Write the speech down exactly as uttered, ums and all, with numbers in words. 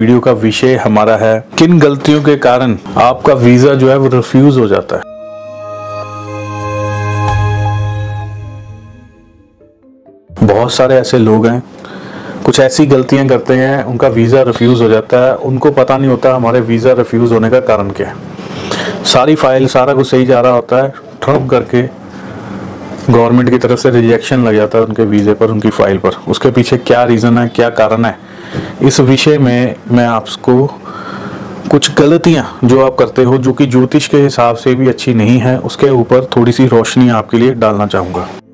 Video का विषय हमारा है किन गलतियों के कारण आपका वीजा जो है वो रिफ्यूज हो जाता है। बहुत सारे ऐसे लोग हैं, कुछ ऐसी गलतियां करते हैं, उनका वीजा रिफ्यूज हो जाता है, उनको पता नहीं होता हमारे वीजा रिफ्यूज होने का कारण क्या है। सारी फाइल सारा कुछ सही जा रहा होता है, ठप करके गवर्नमेंट की तरफ से रिजेक्शन लग जाता है उनके वीज़े पर, उनकी फ़ाइल पर। उसके पीछे क्या रीज़न है, क्या कारण है, इस विषय में मैं आपको कुछ गलतियां जो आप करते हो जो कि ज्योतिष के हिसाब से भी अच्छी नहीं है, उसके ऊपर थोड़ी सी रोशनी आपके लिए डालना चाहूँगा।